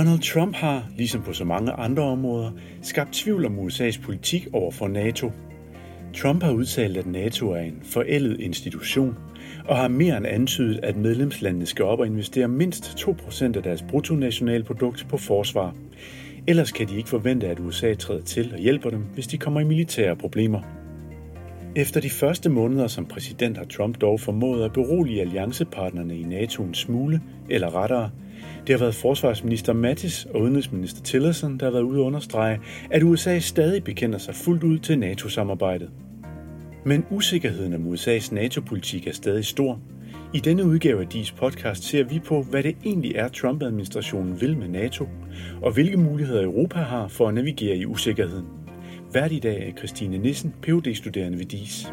Donald Trump har, ligesom på så mange andre områder, skabt tvivl om USA's politik over for NATO. Trump har udtalt, at NATO er en forældet institution, og har mere end antydet, at medlemslandene skal op og investere mindst 2% af deres bruttonationalprodukt på forsvar. Ellers kan de ikke forvente, at USA træder til og hjælper dem, hvis de kommer i militære problemer. Efter de første måneder som præsident har Trump dog formået at berolige alliancepartnerne i NATO en smule, eller rettere. Det har været forsvarsminister Mattis og udenrigsminister Tillerson, der har været ude at understrege, at USA stadig bekender sig fuldt ud til NATO-samarbejdet. Men usikkerheden om USA's NATO-politik er stadig stor. I denne udgave af DIIS podcast ser vi på, hvad det egentlig er, Trump-administrationen vil med NATO, og hvilke muligheder Europa har for at navigere i usikkerheden. Vært i dag er Christine Nissen, Ph.D.-studerende ved DIIS.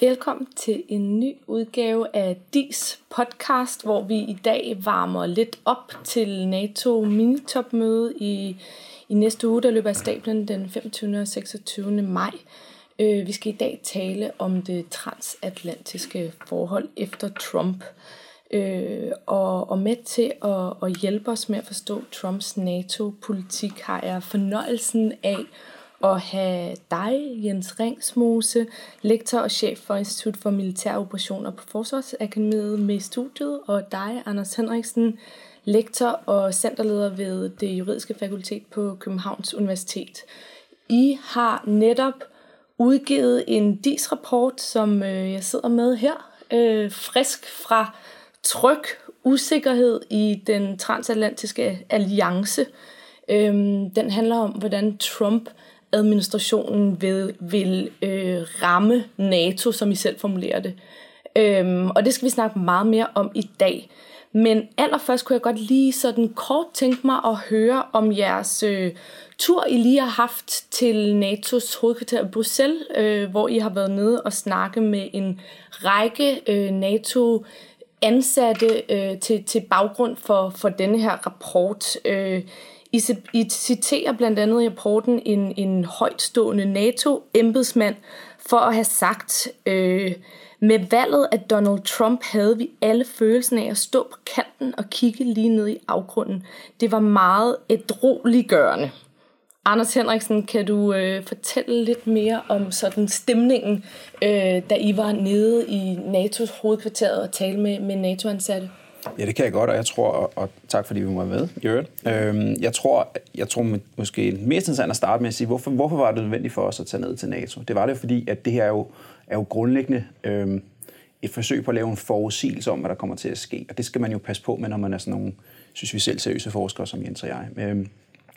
Velkommen til en ny udgave af DIIS podcast, hvor vi i dag varmer lidt op til NATO-minitopmøde i næste uge, der løber af stablen den 25. og 26. maj. Vi skal i dag tale om det transatlantiske forhold efter Trump. Og med til at hjælpe os med at forstå Trumps NATO-politik har jeg fornøjelsen af at have dig, Jens Ringsmose, lektor og chef for Institut for Militære Operationer på Forsvarsakademiet med studiet, og dig, Anders Henriksen, lektor og centerleder ved det juridiske fakultet på Københavns Universitet. I har netop udgivet en DIIS-rapport, som jeg sidder med her, frisk fra tryk, usikkerhed i den transatlantiske alliance. Den handler om, hvordan Trump-administrationen vil ramme NATO, som I selv formulerer det. Og det skal vi snakke meget mere om i dag. Men allerførst kunne jeg godt lige sådan kort tænke mig at høre om jeres tur, I lige har haft til NATO's hovedkvarter i Bruxelles, hvor I har været nede og snakke med en række NATO-ansatte til baggrund for denne her rapport. I citerer blandt andet i rapporten en højtstående NATO-embedsmand for at have sagt: med valget af Donald Trump havde vi alle følelsen af at stå på kanten og kigge lige ned i afgrunden. Det var meget ædroliggørende. Anders Henriksen, kan du fortælle lidt mere om sådan stemningen, da I var nede i NATO's hovedkvarter og tale med NATO-ansatte? Ja, det kan jeg godt, og jeg tror, og tak fordi vi var med, Jørgen. Jeg tror måske mest interessant at starte med at sige, hvorfor var det nødvendigt for os at tage ned til NATO? Det var det fordi, at det her er jo grundlæggende et forsøg på at lave en forudsigelse om, hvad der kommer til at ske. Og det skal man jo passe på med, når man er sådan nogle, synes vi selv, seriøse forskere som Jens og jeg.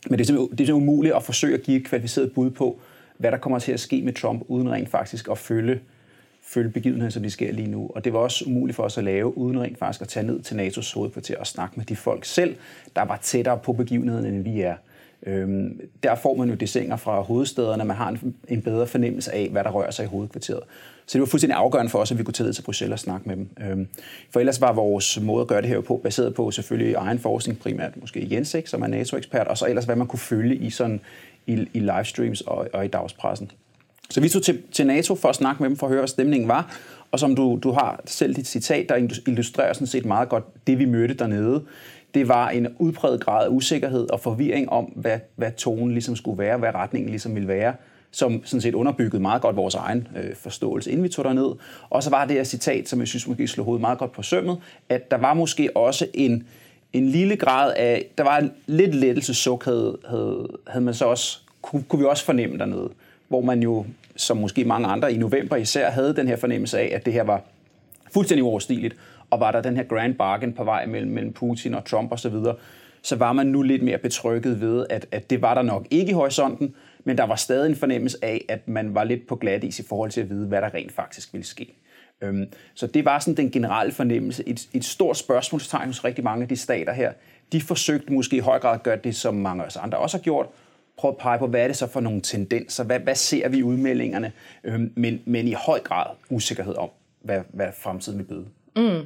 Men det er umuligt at forsøge at give et kvalificeret bud på, hvad der kommer til at ske med Trump, uden rent faktisk at følge begivenheden, som de sker lige nu. Og det var også umuligt for os at lave, uden rent faktisk at tage ned til NATO's hovedkvarter og snakke med de folk selv, der var tættere på begivenheden, end vi er. Der får man jo desinger fra hovedstederne, man har en bedre fornemmelse af, hvad der rører sig i hovedkvarteret. Så det var fuldstændig afgørende for os, at vi kunne tage ned til Bruxelles og snakke med dem. For ellers var vores måde at gøre det her på, baseret på selvfølgelig egen forskning, primært måske Jens, som er NATO-ekspert, og så ellers hvad man kunne følge i livestreams og i dagspressen. Så vi tog til NATO for at snakke med dem, for at høre, hvad stemningen var. Og som du har selv dit citat, der illustrerer sådan set meget godt det, vi mødte dernede. Det var en udpræget grad af usikkerhed og forvirring om, hvad tonen ligesom skulle være, hvad retningen ligesom ville være, som sådan set underbyggede meget godt vores egen forståelse, inden vi tog derned. Og så var det her citat, som jeg synes måske slog hovedet meget godt på sømmet, at der var måske også en lille grad af, der var en lidt lettelsessuk, havde man så også, kunne vi også fornemme dernede, hvor man jo, som måske mange andre i november især, havde den her fornemmelse af, at det her var fuldstændig uoverstigeligt, og var der den her grand bargain på vej mellem Putin og Trump osv., så var man nu lidt mere betrykket ved, at det var der nok ikke i horisonten, men der var stadig en fornemmelse af, at man var lidt på glatis i forhold til at vide, hvad der rent faktisk ville ske. Så det var sådan den generelle fornemmelse. Et stort spørgsmålstegn hos rigtig mange af de stater her, de forsøgte måske i høj grad at gøre det, som mange af os andre også har gjort, prøve at pege på, hvad er det så for nogle tendenser, hvad ser vi i udmeldingerne, men i høj grad usikkerhed om, hvad fremtiden vil byde. Mm.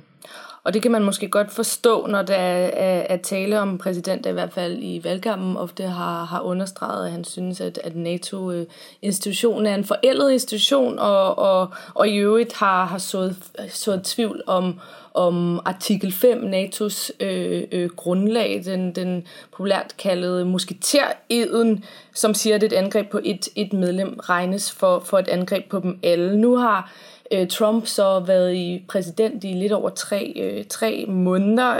Og det kan man måske godt forstå, når der er tale om præsidenten, i hvert fald i valgkampen, ofte har understreget, at han synes, at NATO-institutionen er en forældet institution, og i øvrigt har sået tvivl om artikel 5, NATO's grundlag, den populært kaldede musketereden, som siger, at et angreb på et medlem regnes for et angreb på dem alle. Nu har Trump så været i præsident i lidt over tre måneder.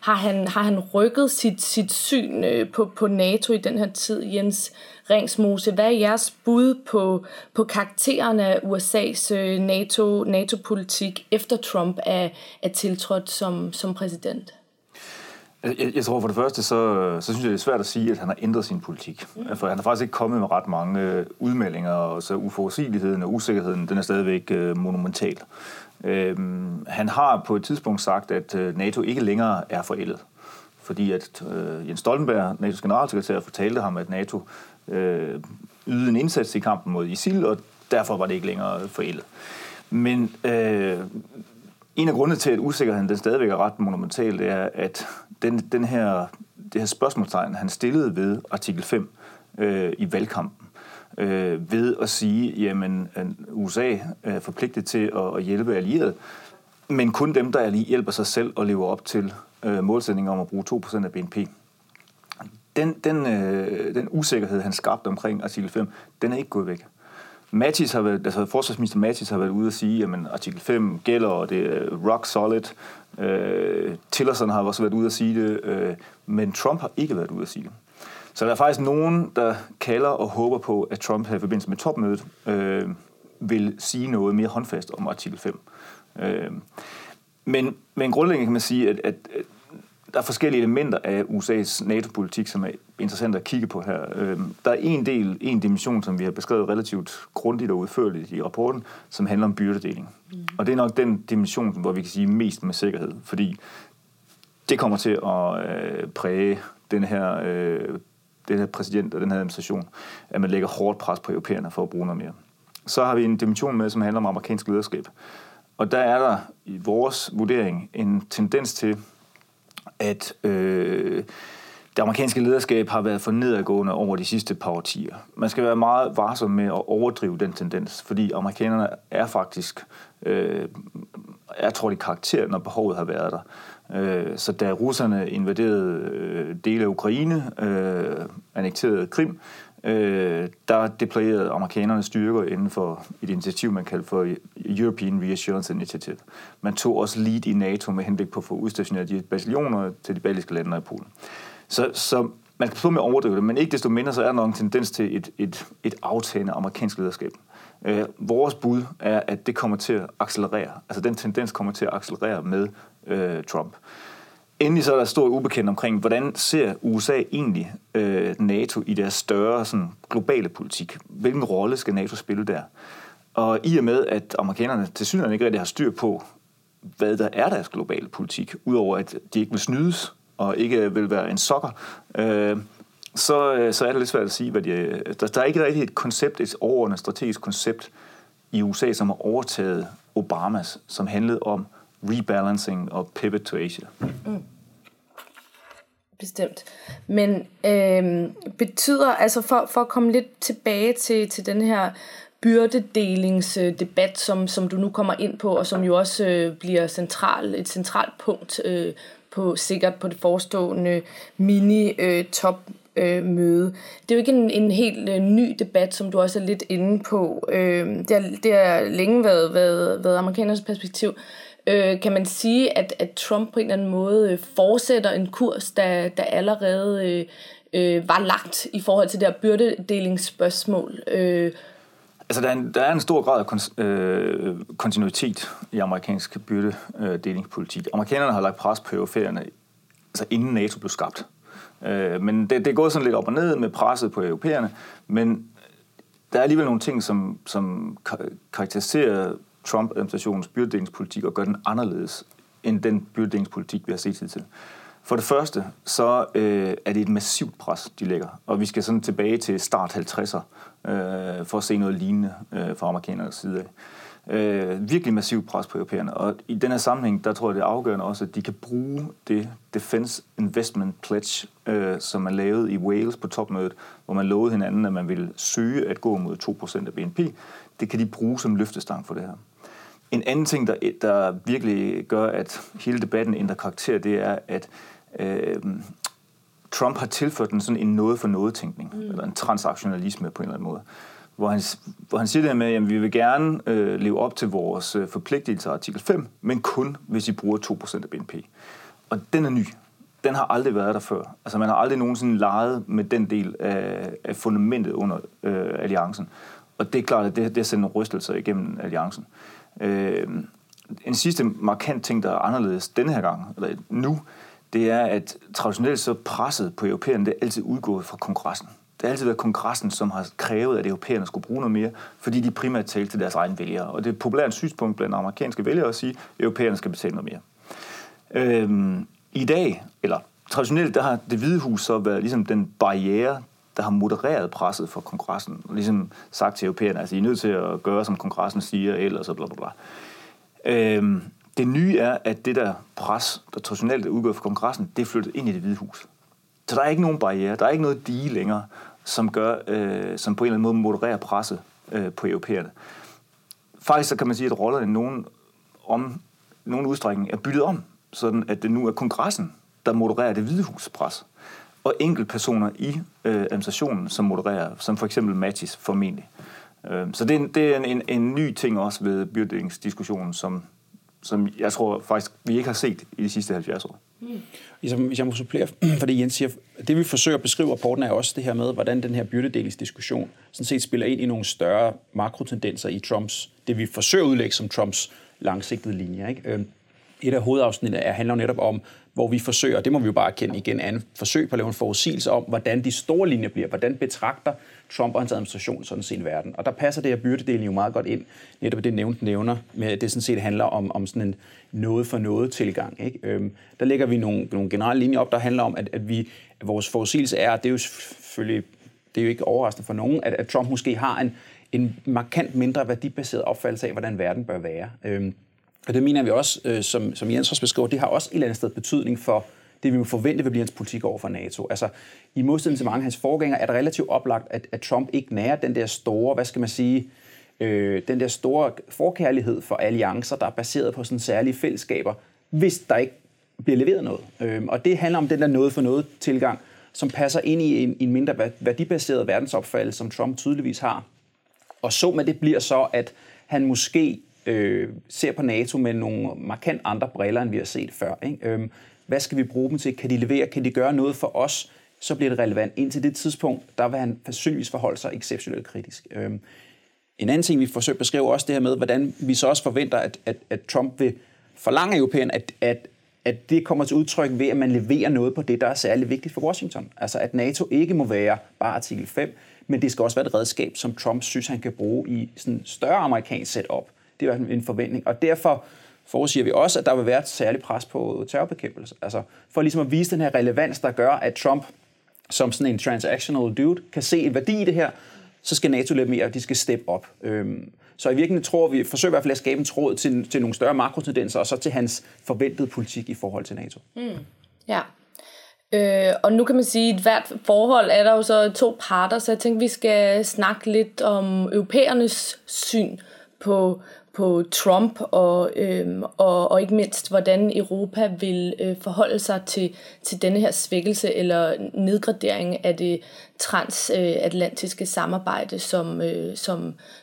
Har han rykket sit syn på NATO i den her tid, Jens Ringsmose? Hvad er jeres bud på karaktererne af USA's NATO-politik efter Trump er tiltrådt som præsident? Jeg tror for det første, så synes jeg, det er svært at sige, at han har ændret sin politik. For han har faktisk ikke kommet med ret mange udmeldinger, og så uforudsigeligheden og usikkerheden, den er stadigvæk monumental. Han har på et tidspunkt sagt, at NATO ikke længere er forældet. Fordi at Jens Stoltenberg, NATO's generalsekretær, fortalte ham, at NATO ydede en indsats i kampen mod ISIL, og derfor var det ikke længere forældet. Men en af grundene til, at usikkerheden den stadigvæk er ret monumental, det er, at det her spørgsmålstegn, han stillede ved artikel 5 i valgkampen, ved at sige, jamen USA er forpligtet til at hjælpe allierede, men kun dem, der hjælper sig selv og lever op til målsætningen om at bruge 2% af BNP. Den usikkerhed, han skabte omkring artikel 5, den er ikke gået væk. Forsvarsminister Mattis har været ude at sige, at artikel 5 gælder, og det er rock solid. Tillerson har også været ude at sige det, men Trump har ikke været ude at sige det. Så der er faktisk nogen, der kalder og håber på, at Trump her i forbindelse med topmødet vil sige noget mere håndfast om artikel 5. Men grundlæggende kan man sige, at der er forskellige elementer af USA's NATO-politik, som er interessant at kigge på her. Der er en dimension, som vi har beskrevet relativt grundigt og udførligt i rapporten, som handler om byrdedeling. Og det er nok den dimension, hvor vi kan sige mest med sikkerhed, fordi det kommer til at præge den her præsident og den her administration, at man lægger hårdt pres på europæerne for at bruge noget mere. Så har vi en dimension med, som handler om amerikansk lederskab. Og der er der i vores vurdering en tendens til, at det amerikanske lederskab har været for nedadgående over de sidste par årtier. Man skal være meget varsom med at overdrive den tendens, fordi amerikanerne er faktisk, jeg tror, de karakterer, når behovet har været der. Så da russerne invaderede dele af Ukraine, annekterede Krim, der deployerede amerikanerne styrker inden for et initiativ, man kaldte for European Reassurance Initiative. Man tog også lead i NATO med henblik på at få udstationeret de bataljoner til de baltiske lande i Polen. Så man kan prøve med at overdrive det, men ikke desto mindre, så er der nok en tendens til et aftagende amerikansk lederskab. Vores bud er, at det kommer til at accelerere. Altså den tendens kommer til at accelerere med Trump. Endelig så er der stor ubekendt omkring, hvordan ser USA egentlig NATO i deres større sådan, globale politik? Hvilken rolle skal NATO spille der? Og i og med, at amerikanerne til synligheden ikke rigtig har styr på, hvad der er deres globale politik, udover at de ikke vil snydes og ikke vil være en sokker, så er det lidt svært at sige, hvad der er ikke rigtig et koncept, et overordnet strategisk koncept i USA, som har overtaget Obamas, som handlede om rebalancing og pivot to Asia. Bestemt. Men betyder, altså for at komme lidt tilbage til den her byrdedelingsdebat, som du nu kommer ind på, og som jo også bliver et centralt punkt på det forestående mini-topmøde. Det er jo ikke en helt ny debat, som du også er lidt inde på. Det har længe været amerikanernes perspektiv. Kan man sige, at Trump på en eller anden måde fortsætter en kurs, der allerede var lagt i forhold til det her byrdedelingsspørgsmål? Altså, der er en stor grad af kontinuitet i amerikansk byrdedelingspolitik. Amerikanerne har lagt pres på europæerne, altså inden NATO blev skabt. Men det er gået sådan lidt op og ned med presset på europæerne, men der er alligevel nogle ting, som karakteriserer Trump-administrationens byrdedelingspolitik og gør den anderledes end den byrdedelingspolitik, vi har set hidtil. For det første, så er det et massivt pres, de lægger, og vi skal sådan tilbage til start 50'er for at se noget lignende fra amerikanernes side af. virkelig massivt pres på europæerne. Og i den her sammenhæng, der tror jeg, det er afgørende også, at de kan bruge det Defense Investment Pledge, som man lavede i Wales på topmødet, hvor man lovede hinanden, at man ville søge at gå mod 2% af BNP. Det kan de bruge som løftestang for det her. En anden ting, der virkelig gør, at hele debatten ændrer karakter, det er, at Trump har tilført den sådan en noget-for-noget-tænkning, eller en transaktionalisme på en eller anden måde, hvor han siger det her med, at vi vil gerne leve op til vores forpligtelser artikel 5, men kun hvis I bruger 2% af BNP. Og den er ny. Den har aldrig været der før. Altså man har aldrig nogensinde leget med den del af fundamentet under alliancen. Og det er klart, at det har sendt nogle rystelser igennem alliancen. En sidste markant ting, der er anderledes denne her gang, eller nu, det er, at traditionelt så presset på europæerne, det er altid udgået fra kongressen. Det har altid været kongressen, som har krævet, at europæerne skulle bruge noget mere, fordi de primært talte til deres egne vælgere. Og det er et populært synspunkt blandt amerikanske vælgere at sige, at europæerne skal betale noget mere. I dag, eller traditionelt, der har Det Hvide Hus så været ligesom den barriere, der har modereret presset for kongressen, og ligesom sagt til europæerne, altså I er nødt til at gøre, som kongressen siger, eller så bla bla bla. Det nye er, at det der pres, der traditionelt er udgået for kongressen, det er flyttet ind i Det Hvide Hus. Så der er ikke nogen barriere, der er ikke noget dige længere, som gør, som på en eller anden måde modererer presset på europæerne. Faktisk så kan man sige, at rollerne i nogen udstrækning er byttet om, sådan at det nu er kongressen, der modererer Det Hvide Hus' pres, og enkeltpersoner i administrationen, som modererer, som for eksempel Mattis formentlig. Så det er en ny ting også ved byrdingsdiskussionen, som jeg tror faktisk, vi ikke har set i de sidste 70 år. Hvis jeg må supplere, fordi Jens siger, det vi forsøger at beskrive rapporten er også det her med, hvordan den her byrdedelingsdiskussion sådan set spiller ind i nogle større makrotendenser i Trumps, det vi forsøger at udlægge som Trumps langsigtede linjer, ikke? Et af hovedafsnittene handler netop om, hvor vi forsøger, og det må vi jo bare erkende igen, andet forsøg på at lave en forudsigelse om, hvordan de store linjer bliver, hvordan betragter Trump og hans administration sådan set verden. Og der passer det her byrdedelen jo meget godt ind, netop det nævner, med at det sådan set handler om sådan en noget for noget tilgang. Ikke? Der lægger vi nogle generelle linjer op, der handler om, at vores forudsigelse er, og det er jo selvfølgelig det er jo ikke overraskende for nogen, at Trump måske har en markant mindre værdibaseret opfattelse af, hvordan verden bør være. Og det mener vi også, som Jens også beskriver, det har også et eller andet sted betydning for det, vi må forvente vil blive hans politik over for NATO. Altså, i modsætning til mange af hans forgængere, er det relativt oplagt, at Trump ikke nærer den der store, den der store forkærlighed for alliancer, der er baseret på sådan særlige fællesskaber, hvis der ikke bliver leveret noget. Og det handler om den der noget for noget tilgang, som passer ind i en mindre værdibaseret verdensopfattelse, som Trump tydeligvis har. Og så med det bliver så, at han måske ser på NATO med nogle markant andre briller, end vi har set før. Ikke? Hvad skal vi bruge dem til? Kan de levere? Kan de gøre noget for os? Så bliver det relevant. Indtil det tidspunkt, der vil han sandsynligvis forholde sig exceptionelt kritisk. En anden ting, vi forsøger at beskrive også det her med, hvordan vi så også forventer, at Trump vil forlange europæerne, at det kommer til udtryk ved, at man leverer noget på det, der er særlig vigtigt for Washington. Altså at NATO ikke må være bare artikel 5, men det skal også være et redskab, som Trump synes, han kan bruge i sådan større amerikansk setup. Det er en forventning, og derfor forudsiger vi også, at der vil være et særligt pres på terrorbekæmpelse. Altså for ligesom at vise den her relevans, der gør, at Trump som sådan en transactional dude kan se en værdi i det her, så skal NATO lidt mere, og de skal steppe op. Så i virkeligheden tror vi, forsøger i hvert fald at skabe en tråd til nogle større makrotendenser, og så til hans forventede politik i forhold til NATO. Ja. Og nu kan man sige, at i hvert forhold er der jo så to parter, så jeg tænker, vi skal snakke lidt om europæernes syn på Trump og ikke mindst, hvordan Europa vil forholde sig til denne her svækkelse eller nedgradering af det transatlantiske samarbejde,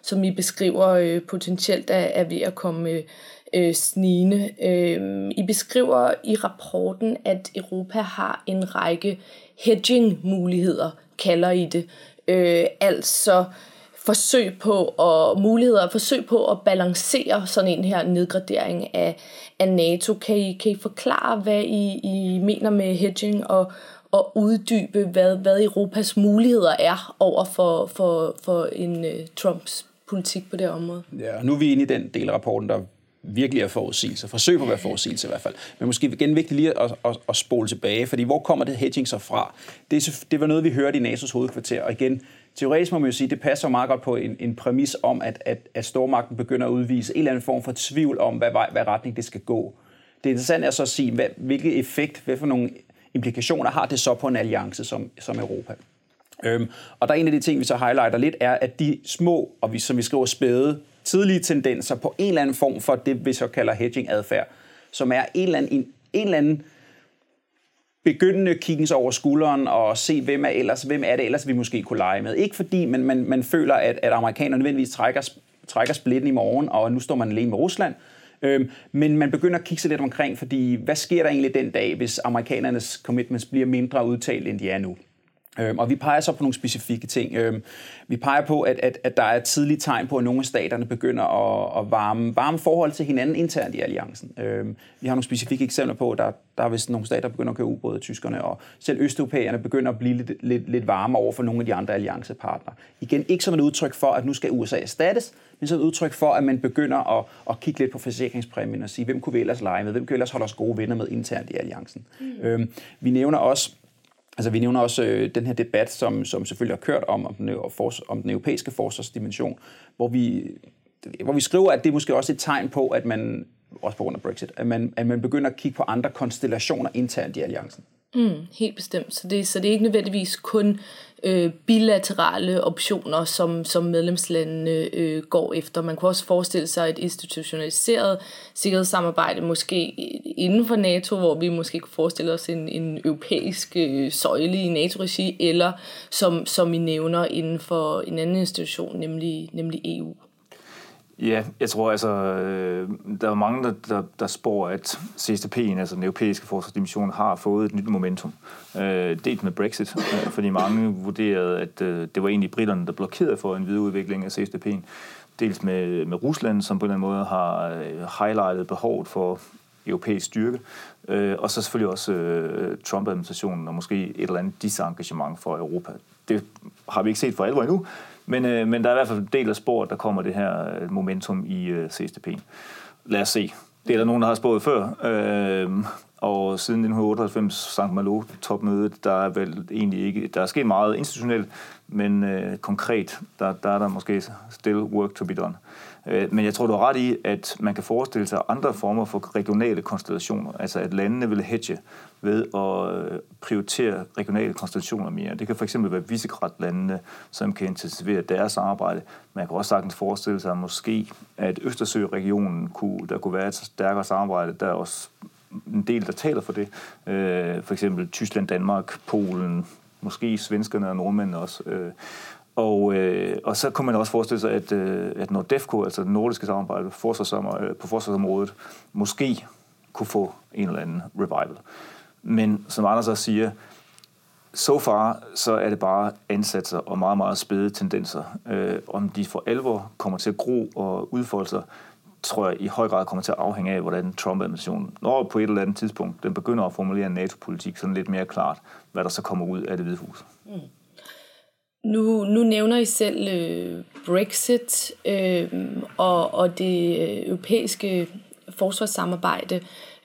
som I beskriver potentielt er ved at komme snigende. I beskriver i rapporten, at Europa har en række hedging-muligheder, kalder I det. Altså forsøg på at balancere sådan en her nedgradering af NATO. Kan I forklare, hvad I mener med hedging og uddybe, hvad Europas muligheder er over for en Trumps politik på det område? Ja, nu er vi inde i den del af rapporten, der virkelig er forudsigelser, forsøg på at være forudsigelser i hvert fald, men måske igen vigtigt lige at spole tilbage, fordi hvor kommer det hedging så fra? Det var noget, vi hørte i NATO's hovedkvarter, og igen, teoretisk må man jo sige, det passer meget godt på en præmis om, at stormagten begynder at udvise en eller anden form for tvivl om, hvad retning det skal gå. Det interessante er så at sige, hvilket effekt, hvad for nogle implikationer har det så på en alliance som Europa? Og der er en af de ting, vi så highlighter lidt, er, at de små, og vi, som vi skriver spæde, tidlige tendenser på en eller anden form for det, vi så kalder hedging-adfærd, som er en eller anden begyndende kigges over skulderen og se, hvem er det ellers, vi måske kunne lege med. Ikke fordi man føler, at amerikanerne nødvendigvis trækker splitten i morgen, og nu står man alene med Rusland, men man begynder at kigge sig lidt omkring, fordi hvad sker der egentlig den dag, hvis amerikanernes commitments bliver mindre udtalt, end de er nu? Og vi peger så på nogle specifikke ting. Vi peger på, at der er tidlige tegn på, at nogle af staterne begynder at varme forhold til hinanden internt i alliancen. Vi har nogle specifikke eksempler på, at der er vist nogle stater, der begynder at købe ubåde, tyskerne, og selv østeuropæerne begynder at blive lidt varme over for nogle af de andre alliancepartnere. Igen, ikke som et udtryk for, at nu skal USA erstattes, men som et udtryk for, at man begynder at kigge lidt på forsikringspræmien og sige, hvem kunne vi ellers lege med, hvem kunne vi ellers holde os gode venner med internt i alliancen. Vi nævner også den her debat, som selvfølgelig har kørt om den europæiske forsvarsdimension, hvor vi skriver, at det er måske også et tegn på, at man, også på grund af Brexit, at man begynder at kigge på andre konstellationer internt i alliancen. Helt bestemt. Så det er ikke nødvendigvis kun bilaterale optioner, som medlemslandene går efter. Man kunne også forestille sig et institutionaliseret sikkerhedssamarbejde, måske inden for NATO, hvor vi måske kunne forestille os en europæisk søjle i NATO-regi, eller som I nævner inden for en anden institution, nemlig EU. Ja, jeg tror altså, der er mange, der spår, at CSDP'en, altså den europæiske forsvarsdimension, har fået et nyt momentum. Delt med Brexit, fordi mange vurderede, at det var egentlig briterne, der blokerede for en videreudvikling af CSDP'en. Dels med Rusland, som på en eller anden måde har highlightet behovet for europæisk styrke, og så selvfølgelig også Trump-administrationen og måske et eller andet disengagement for Europa. Det har vi ikke set for alvor endnu, men der er i hvert fald en del af sporet, der kommer det her momentum i CSDP'en. Lad os se. Det er der nogen, der har spået før, og siden 1998 Sankt Malo topmødet, der er vel egentlig ikke, der er sket meget institutionelt, men konkret, der er der måske still work to be done. Men jeg tror, du har ret i, at man kan forestille sig andre former for regionale konstellationer. Altså at landene vil hedge ved at prioritere regionale konstellationer mere. Det kan fx være Visegrad-landene, som kan intensivere deres samarbejde. Man kan også sagtens forestille sig måske, at Østersø-regionen kunne være et stærkere samarbejde. Der er også en del, der taler for det. F.eks. Tyskland, Danmark, Polen, måske svenskerne og nordmændene også. Og så kunne man også forestille sig, at NORDEFCO, altså det nordiske samarbejde på forsvarsområdet, måske kunne få en eller anden revival. Men som Anders også siger, so far, så er det bare ansatser og meget, meget spæde tendenser. Om de for alvor kommer til at gro og udfolde sig, tror jeg i høj grad kommer til at afhænge af, hvordan Trump-administrationen, når på et eller andet tidspunkt, den begynder at formulere NATO-politik sådan lidt mere klart, hvad der så kommer ud af Det Hvide Hus. Nu nævner I selv Brexit og det europæiske forsvarssamarbejde,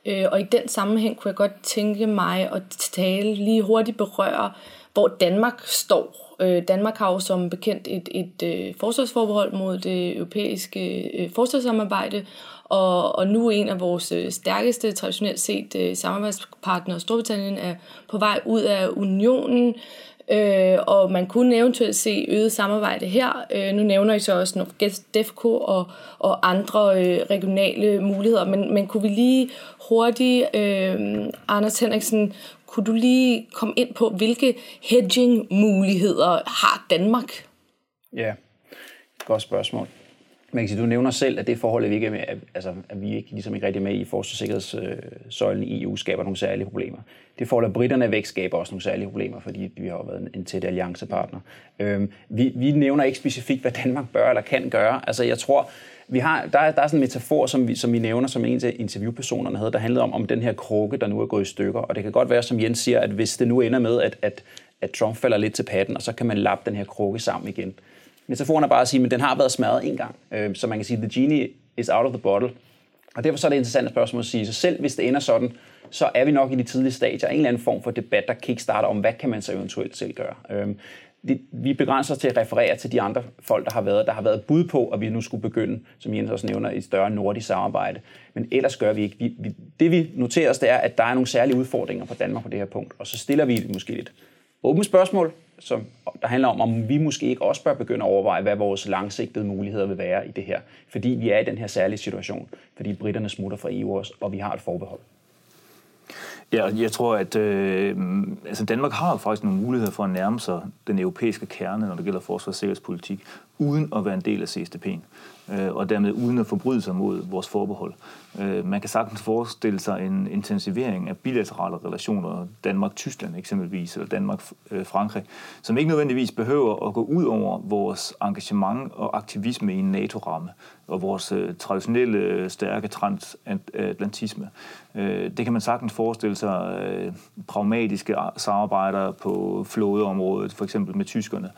og i den sammenhæng kunne jeg godt tænke mig at lige hurtigt berøre, hvor Danmark står. Danmark har jo som bekendt et forsvarsforbehold mod det europæiske forsvarssamarbejde, og nu en af vores stærkeste, traditionelt set, samarbejdspartnere, Storbritannien, er på vej ud af unionen. Og man kunne eventuelt se øget samarbejde her. Nu nævner I så også NORDEFCO og andre regionale muligheder, men kunne vi lige hurtigt, Anders Henriksen, kunne du lige komme ind på, hvilke hedging-muligheder har Danmark? Ja, godt spørgsmål. Man kan sige, du nævner selv, at det forhold, at vi ikke er med, altså, at vi ikke rigtig er med i forsvarssikkerhedssøjlen i EU, skaber nogle særlige problemer. Det forhold, at britterne er væk, skaber også nogle særlige problemer, fordi vi har jo været en tæt alliancepartner. Vi nævner ikke specifikt, hvad Danmark bør eller kan gøre. Altså, jeg tror, der er sådan en metafor, som vi nævner, som en af interviewpersonerne havde, der handlede om den her krukke, der nu er gået i stykker. Og det kan godt være, som Jens siger, at hvis det nu ender med, at Trump falder lidt til patten, og så kan man lappe den her krukke sammen igen. Metaforen er bare at sige, at den har været smadret en gang. Så man kan sige, at the genie is out of the bottle. Og derfor så er det et interessant spørgsmål at sige, så selv hvis det ender sådan, så er vi nok i de tidlige stadier en eller anden form for debat, der kickstarter om, hvad kan man så eventuelt selv gøre. Vi begrænser os til at referere til de andre folk, der har været bud på, at vi nu skulle begynde, som Jens også nævner, et større nordisk samarbejde. Men ellers gør vi ikke. Det vi noterer os, det er, at der er nogle særlige udfordringer for Danmark på det her punkt. Og så stiller vi måske lidt åbent spørgsmål, som der handler om vi måske ikke også bør begynde at overveje, hvad vores langsigtede muligheder vil være i det her. Fordi vi er i den her særlige situation, fordi britterne smutter fra EU også, og vi har et forbehold. Ja, jeg tror, at Danmark har faktisk nogle muligheder for at nærme sig den europæiske kerne, når det gælder forsvars- og sikkerhedspolitik, uden at være en del af CSDP'en, og dermed uden at forbryde sig mod vores forbehold. Man kan sagtens forestille sig en intensivering af bilaterale relationer, Danmark-Tyskland eksempelvis, eller Danmark-Frankrig, som ikke nødvendigvis behøver at gå ud over vores engagement og aktivisme i en NATO-ramme, og vores traditionelle, stærke transatlantisme. Det kan man sagtens forestille sig pragmatiske samarbejder på flådeområdet, for eksempel med tyskerne.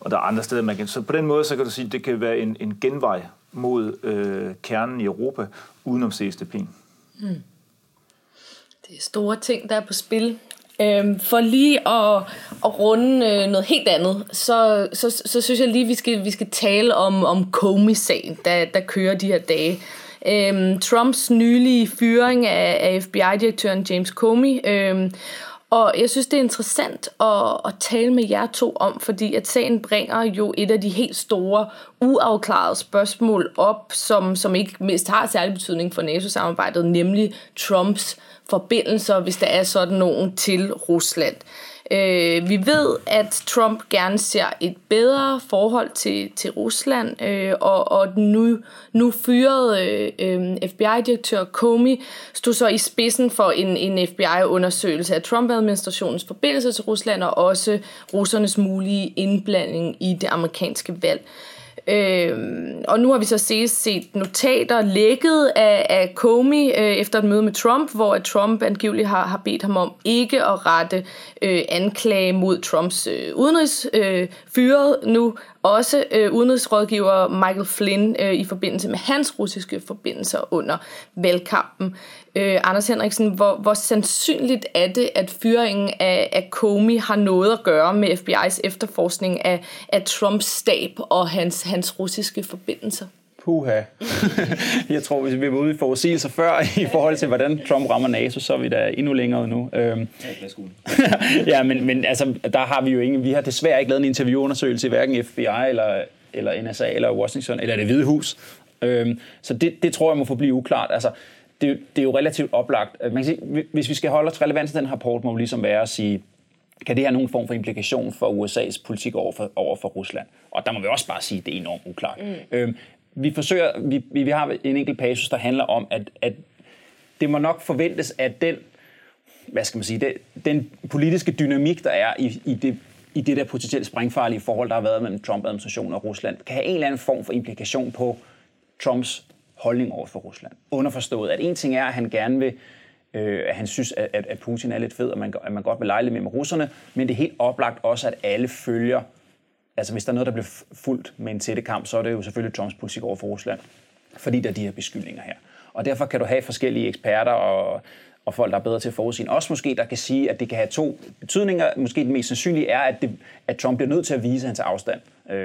Og der er andre steder, man kan... Så på den måde, så kan du sige, at det kan være en genvej mod kernen i Europa, udenom CSDP'en. Mm. Det er store ting, der er på spil. For lige at runde noget helt andet, så synes jeg lige, at vi skal tale om Comey-sagen, der kører de her dage. Trumps nylige fyring af FBI-direktøren James Comey, og jeg synes, det er interessant at tale med jer to om, fordi at sagen bringer jo et af de helt store, uafklarede spørgsmål op, som ikke mindst har særlig betydning for NATO-samarbejdet, nemlig Trumps forbindelser, hvis der er sådan nogen, til Rusland. Vi ved, at Trump gerne ser et bedre forhold til Rusland, og den nu fyrede FBI-direktør Comey stod så i spidsen for en FBI-undersøgelse af Trump-administrationens forbindelse til Rusland, og også russernes mulige indblanding i det amerikanske valg. Og nu har vi så set notater lækket af Comey efter et møde med Trump, hvor Trump angiveligt har bedt ham om ikke at rette anklage mod Trumps udenrigsfyret nu. Også udenrigsrådgiver Michael Flynn i forbindelse med hans russiske forbindelser under valgkampen. Anders Henriksen, hvor sandsynligt er det, at fyringen af Comey har noget at gøre med FBI's efterforskning af Trumps stab og hans russiske forbindelser? Puha. Jeg tror, hvis vi var ude i forudsigelser før i forhold til, hvordan Trump rammer NATO, så er vi da endnu længere nu. Ja, men altså, der har vi jo ingen... Vi har desværre ikke lavet en interviewundersøgelse i hverken FBI eller NSA eller Washington eller Det Hvide Hus. Så det tror jeg må forblive uklart. Altså, det er jo relativt oplagt. Man kan sige, hvis vi skal holde os relevant til den rapport, må vi ligesom være at sige... Kan det have nogen form for implikation for USA's politik over for Rusland? Og der må vi også bare sige, at det er enormt uklart. Mm. Vi har en enkelt passus, der handler om, at det må nok forventes, at den politiske dynamik, der er i det der potentielt sprængfarlige forhold, der har været mellem Trump-administrationen og Rusland, kan have en eller anden form for implikation på Trumps holdning over for Rusland. Underforstået, at en ting er, at han gerne vil... at han synes, at Putin er lidt fed, og at man godt vil lege lidt med russerne, men det er helt oplagt også, at alle følger. Altså hvis der er noget, der bliver fuldt med en tættekamp, så er det jo selvfølgelig Trumps politik over for Rusland, fordi der er de her beskyldninger her. Og derfor kan du have forskellige eksperter og folk, der er bedre til at forudsige, også måske, der kan sige, at det kan have to betydninger. Måske det mest sandsynlige er, at Trump bliver nødt til at vise hans afstand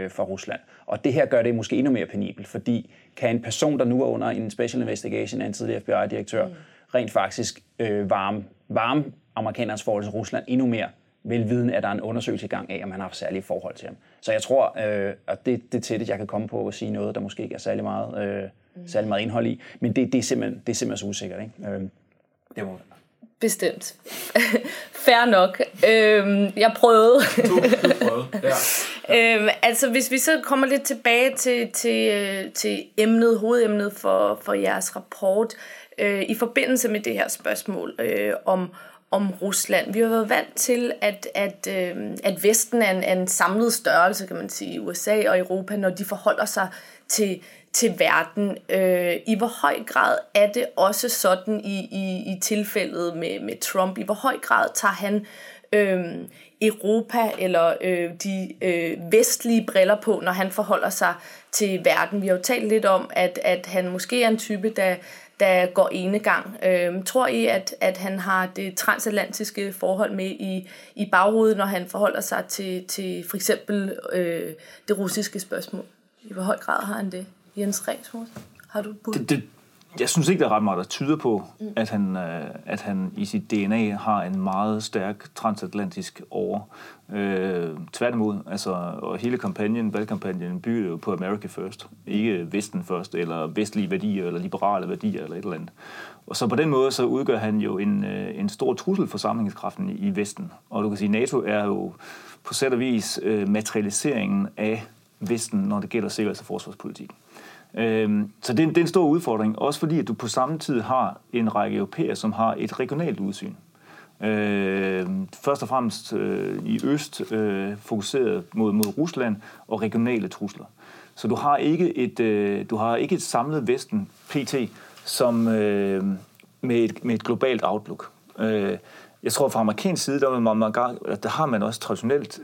fra Rusland. Og det her gør det måske endnu mere penibelt, fordi kan en person, der nu er under en special investigation af en tidligere FBI-direktør, rent faktisk varme amerikanernes forhold til Rusland endnu mere, velvidende, at der er en undersøgelse i gang af, om han har særlige forhold til ham. Så jeg tror, og det er tæt, at jeg kan komme på at sige noget, der måske ikke er særlig meget indhold i, men det er simpelthen så usikkert, ikke? Det må bestemt. Fair nok. Jeg prøvede. Du prøvede, ja. Altså, hvis vi så kommer lidt tilbage til emnet, hovedemnet for jeres rapport, i forbindelse med det her spørgsmål om Rusland. Vi har været vant til, at Vesten er en samlet størrelse, kan man sige, USA og Europa, når de forholder sig til til verden. I hvor høj grad er det også sådan i tilfældet med Trump? I hvor høj grad tager han Europa eller de vestlige briller på, når han forholder sig til verden? Vi har jo talt lidt om, at han måske er en type, der går enegang. Tror I, at han har det transatlantiske forhold med i baghovedet, når han forholder sig til for eksempel det russiske spørgsmål? I hvor høj grad har han det? Jens Ringsmose, har du bud? Jeg synes ikke, der er ret meget, der tyder på, at han i sit DNA har en meget stærk transatlantisk tværtimod, altså, og hele valgkampagnen bygger jo på America First, ikke Vesten først, eller vestlige værdier, eller liberale værdier, eller et eller andet. Og så på den måde, så udgør han jo en stor trussel for samlingskraften i Vesten. Og du kan sige, at NATO er jo på sæt og vis materialiseringen af Vesten, når det gælder sikkerheds- og forsvarspolitik. Så det er en stor udfordring, også fordi at du på samme tid har en række europæer, som har et regionalt udsyn. Først og fremmest i øst fokuseret mod Rusland og regionale trusler. Så du har ikke et samlet Vesten PT som med et globalt outlook. Jeg tror, fra amerikansk side, der har man også traditionelt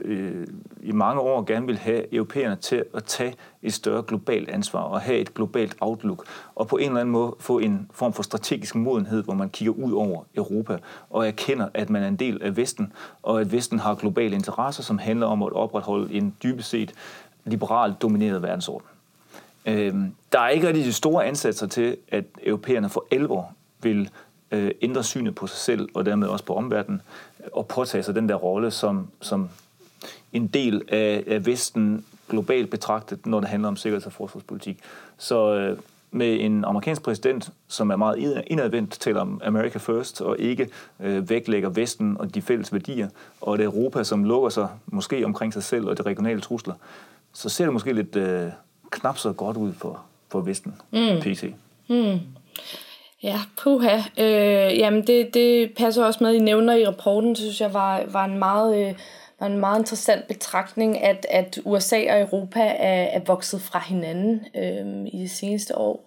i mange år gerne vil have europæerne til at tage et større globalt ansvar og have et globalt outlook, og på en eller anden måde få en form for strategisk modenhed, hvor man kigger ud over Europa og erkender, at man er en del af Vesten, og at Vesten har globale interesser, som handler om at opretholde en dybest set liberalt domineret verdensorden. Der er ikke rigtig de store ansatser til, at europæerne for alvor vil ændre synet på sig selv, og dermed også på omverdenen, og påtage sig den der rolle som en del af Vesten globalt betragtet, når det handler om sikkerheds- og forsvarspolitik. Så med en amerikansk præsident, som er meget indadvendt, taler om America First, og ikke vægtlægger Vesten og de fælles værdier, og det Europa, som lukker sig måske omkring sig selv og de regionale trusler, så ser det måske lidt knap så godt ud for Vesten, PC. Mm. Ja, puha. Jamen det passer også med, I nævner i rapporten, synes jeg var en meget interessant betragtning, at USA og Europa er vokset fra hinanden i de seneste år,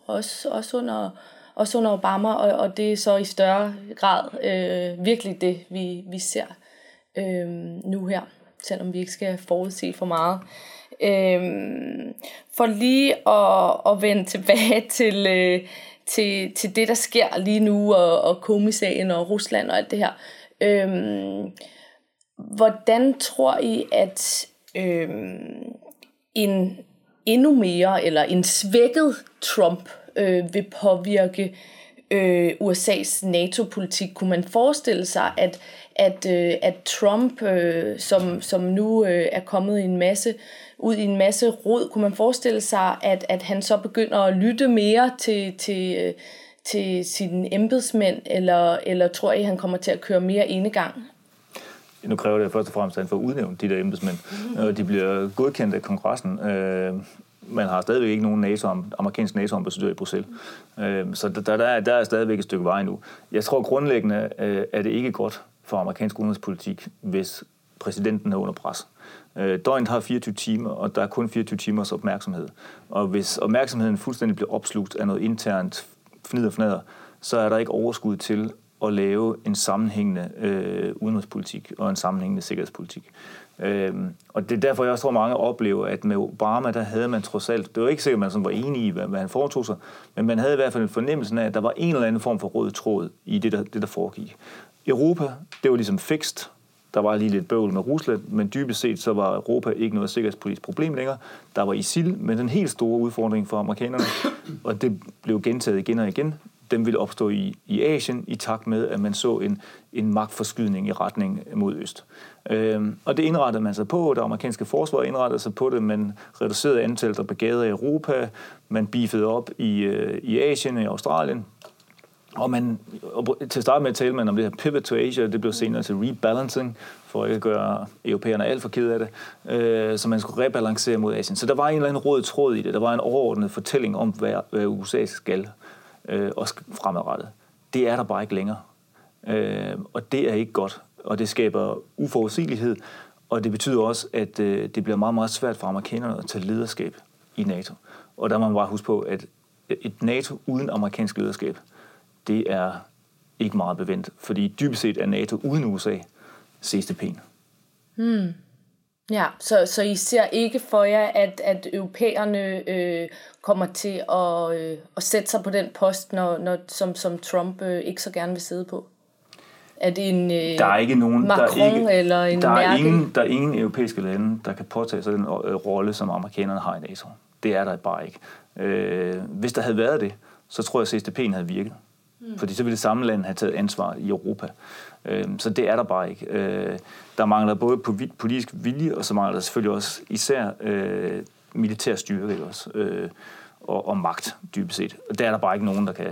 også under Obama, og det er så i større grad virkelig det, vi ser nu her, selvom vi ikke skal forudse for meget. For lige at vende tilbage til det, der sker lige nu, og Comey-sagen og Rusland og alt det her. Hvordan tror I, at en endnu mere, eller en svækket Trump vil påvirke USA's NATO-politik? Kunne man forestille sig, at Trump, som nu er kommet ud i en masse rod, kunne man forestille sig, at han så begynder at lytte mere til sine embedsmænd, eller tror I, han kommer til at køre mere enegang? Nu kræver det først og fremmest, at han får udnævnt de der embedsmænd, og de bliver godkendt af kongressen. Man har stadigvæk ikke nogen amerikansk NATO-ambassadør i Bruxelles. Så der er stadigvæk et stykke vej nu. Jeg tror grundlæggende, er det ikke godt for amerikansk udenrigspolitik, hvis præsidenten er under pres. Døgnet har 24 timer, og der er kun 24 timers opmærksomhed. Og hvis opmærksomheden fuldstændig bliver opslugt af noget internt fnidderfnader, så er der ikke overskud til at lave en sammenhængende udenrigspolitik og en sammenhængende sikkerhedspolitik. Og det er derfor, jeg også tror, mange oplever, at med Obama, der havde man trods alt, det var ikke sikkert, man sådan var enig i, hvad han foretog sig, men man havde i hvert fald en fornemmelse af, at der var en eller anden form for rød tråd i det, der foregik. Europa, det var ligesom fixed. Der var lige lidt bøvl med Rusland, men dybest set så var Europa ikke noget sikkerhedspolitisk problem længere. Der var ISIL, men den helt store udfordring for amerikanerne, og det blev gentaget igen og igen, den ville opstå i Asien, i takt med, at man så en magtforskydning i retning mod øst. Og det indrettede man sig på, det amerikanske forsvar indrettede sig på det, man reducerede antallet af brigader i Europa, man beefede op i Asien og i Australien, og til at starte med talte man om det her pivot to Asia, det blev senere til rebalancing, for ikke at gøre europæerne alt for kede af det, så man skulle rebalancere mod Asien. Så der var en eller anden rød tråd i det, der var en overordnet fortælling om, hvad USA skal og fremadrettet. Det er der bare ikke længere, og det er ikke godt, og det skaber uforudsigelighed, og det betyder også, at det bliver meget, meget svært for amerikanerne at tage lederskab i NATO. Og der må man bare huske på, at et NATO uden amerikansk lederskab, det er ikke meget bevendt, fordi dybest set er NATO uden USA CSDP'en. Hmm. Ja, så I ser ikke for jer, at europæerne kommer til at sætte sig på den post, når, som Trump ikke så gerne vil sidde på? Er det en der er ikke nogen, Macron der er ikke, eller en Merkel? Der er ingen europæiske lande, der kan påtage sig den rolle, som amerikanerne har i NATO. Det er der bare ikke. Hvis der havde været det, så tror jeg, at CSDP'en havde virket. Mm. Fordi så ville det samme land have taget ansvar i Europa. Så det er der bare ikke. Der mangler både politisk vilje, og så mangler der selvfølgelig også især militær styrke også, og magt, dybest set. Og der er der bare ikke nogen, der kan...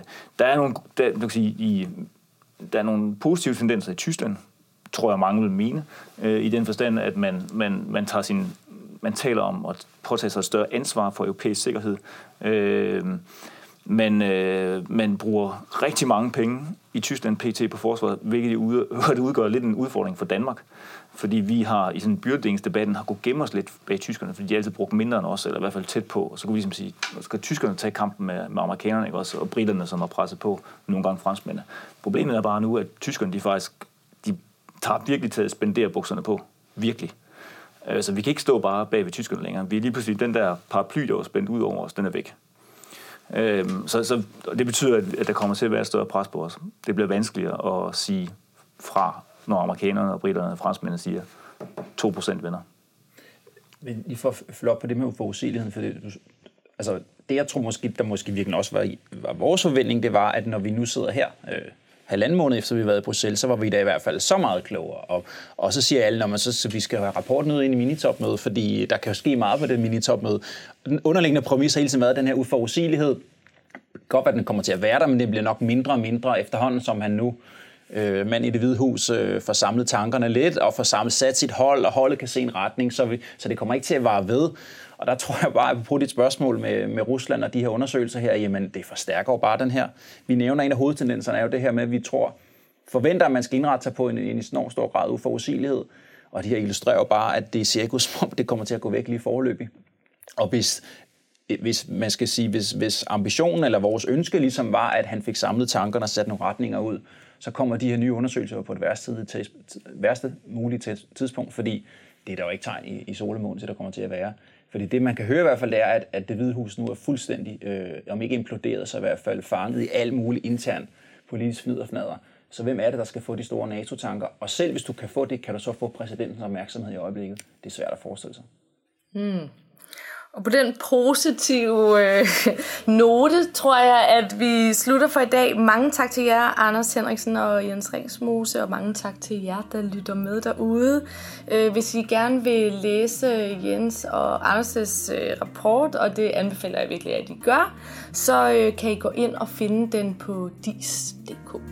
Der er nogle positive tendenser i Tyskland, tror jeg mange vil mene, i den forstand, at man tager man taler om at påtage sig et større ansvar for europæisk sikkerhed. Man bruger rigtig mange penge i Tyskland PT på forsvaret, hvilket det udgør lidt en udfordring for Danmark. Fordi vi har i sådan byrdelingsdebatten har kunnet gemme os lidt bag tyskerne, fordi de altid brugt mindre end os, eller i hvert fald tæt på. Og så kunne vi ligesom sige, skal tyskerne tage kampen med amerikanerne, ikke også? Og briterne, som har presset på, nogle gange franskmændene. Problemet er bare nu, at tyskerne de tager virkelig taget spenderbukserne på. Virkelig. Så vi kan ikke stå bare bag ved tyskerne længere. Vi er lige pludselig den der paraply, der var spændt ud over os, den er væk. Så det betyder, at der kommer til at være et større pres på os. Det bliver vanskeligere at sige fra, når amerikanerne og briterne og franskmændene siger 2% vinder. Men lige for at følge op på det med uforudsigeligheden, for det, altså det jeg tror måske virkelig også var vores forventning, det var, at når vi nu sidder her halvanden måned efter vi har været i Bruxelles, så var vi da i hvert fald så meget klogere. Og så siger alle, når man så vi skal have rapporten ud ind i minitopmødet, fordi der kan jo ske meget på det minitopmøde. Den underliggende præmis har hele tiden været den her uforudsigelighed. Godt, at den kommer til at være der, men det bliver nok mindre og mindre efterhånden, som han nu, mand i Det Hvide Hus, får samlet tankerne lidt og får sat sit hold, og holdet kan se en retning, så det kommer ikke til at vare ved. Og der tror jeg bare, at på dit spørgsmål med Rusland og de her undersøgelser her, jamen det forstærker jo bare den her. Vi nævner en af hovedtendenserne er jo det her med, at vi forventer, at man skal indrette sig på en enormt stor grad uforudsigelighed. Og det her illustrerer jo bare, at det cirkus, det kommer til at gå væk lige foreløbig. Og hvis man skal sige, hvis ambitionen eller vores ønske ligesom var, at han fik samlet tankerne og sat nogle retninger ud, så kommer de her nye undersøgelser på det værste mulige tidspunkt, fordi det er der jo ikke tegn i solemånen til, der kommer til at være. Fordi det, man kan høre i hvert fald, det er, at Det Hvide Hus nu er fuldstændig, om ikke imploderet, så i hvert fald fanget i alt muligt intern politisk fnidderfnadder. Så hvem er det, der skal få de store NATO-tanker? Og selv hvis du kan få det, kan du så få præsidentens opmærksomhed i øjeblikket. Det er svært at forestille sig. Hmm. Og på den positive note, tror jeg, at vi slutter for i dag. Mange tak til jer, Anders Henriksen og Jens Ringsmose, og mange tak til jer, der lytter med derude. Hvis I gerne vil læse Jens og Anders' rapport, og det anbefaler jeg virkelig, at I gør, så kan I gå ind og finde den på DIIS.dk.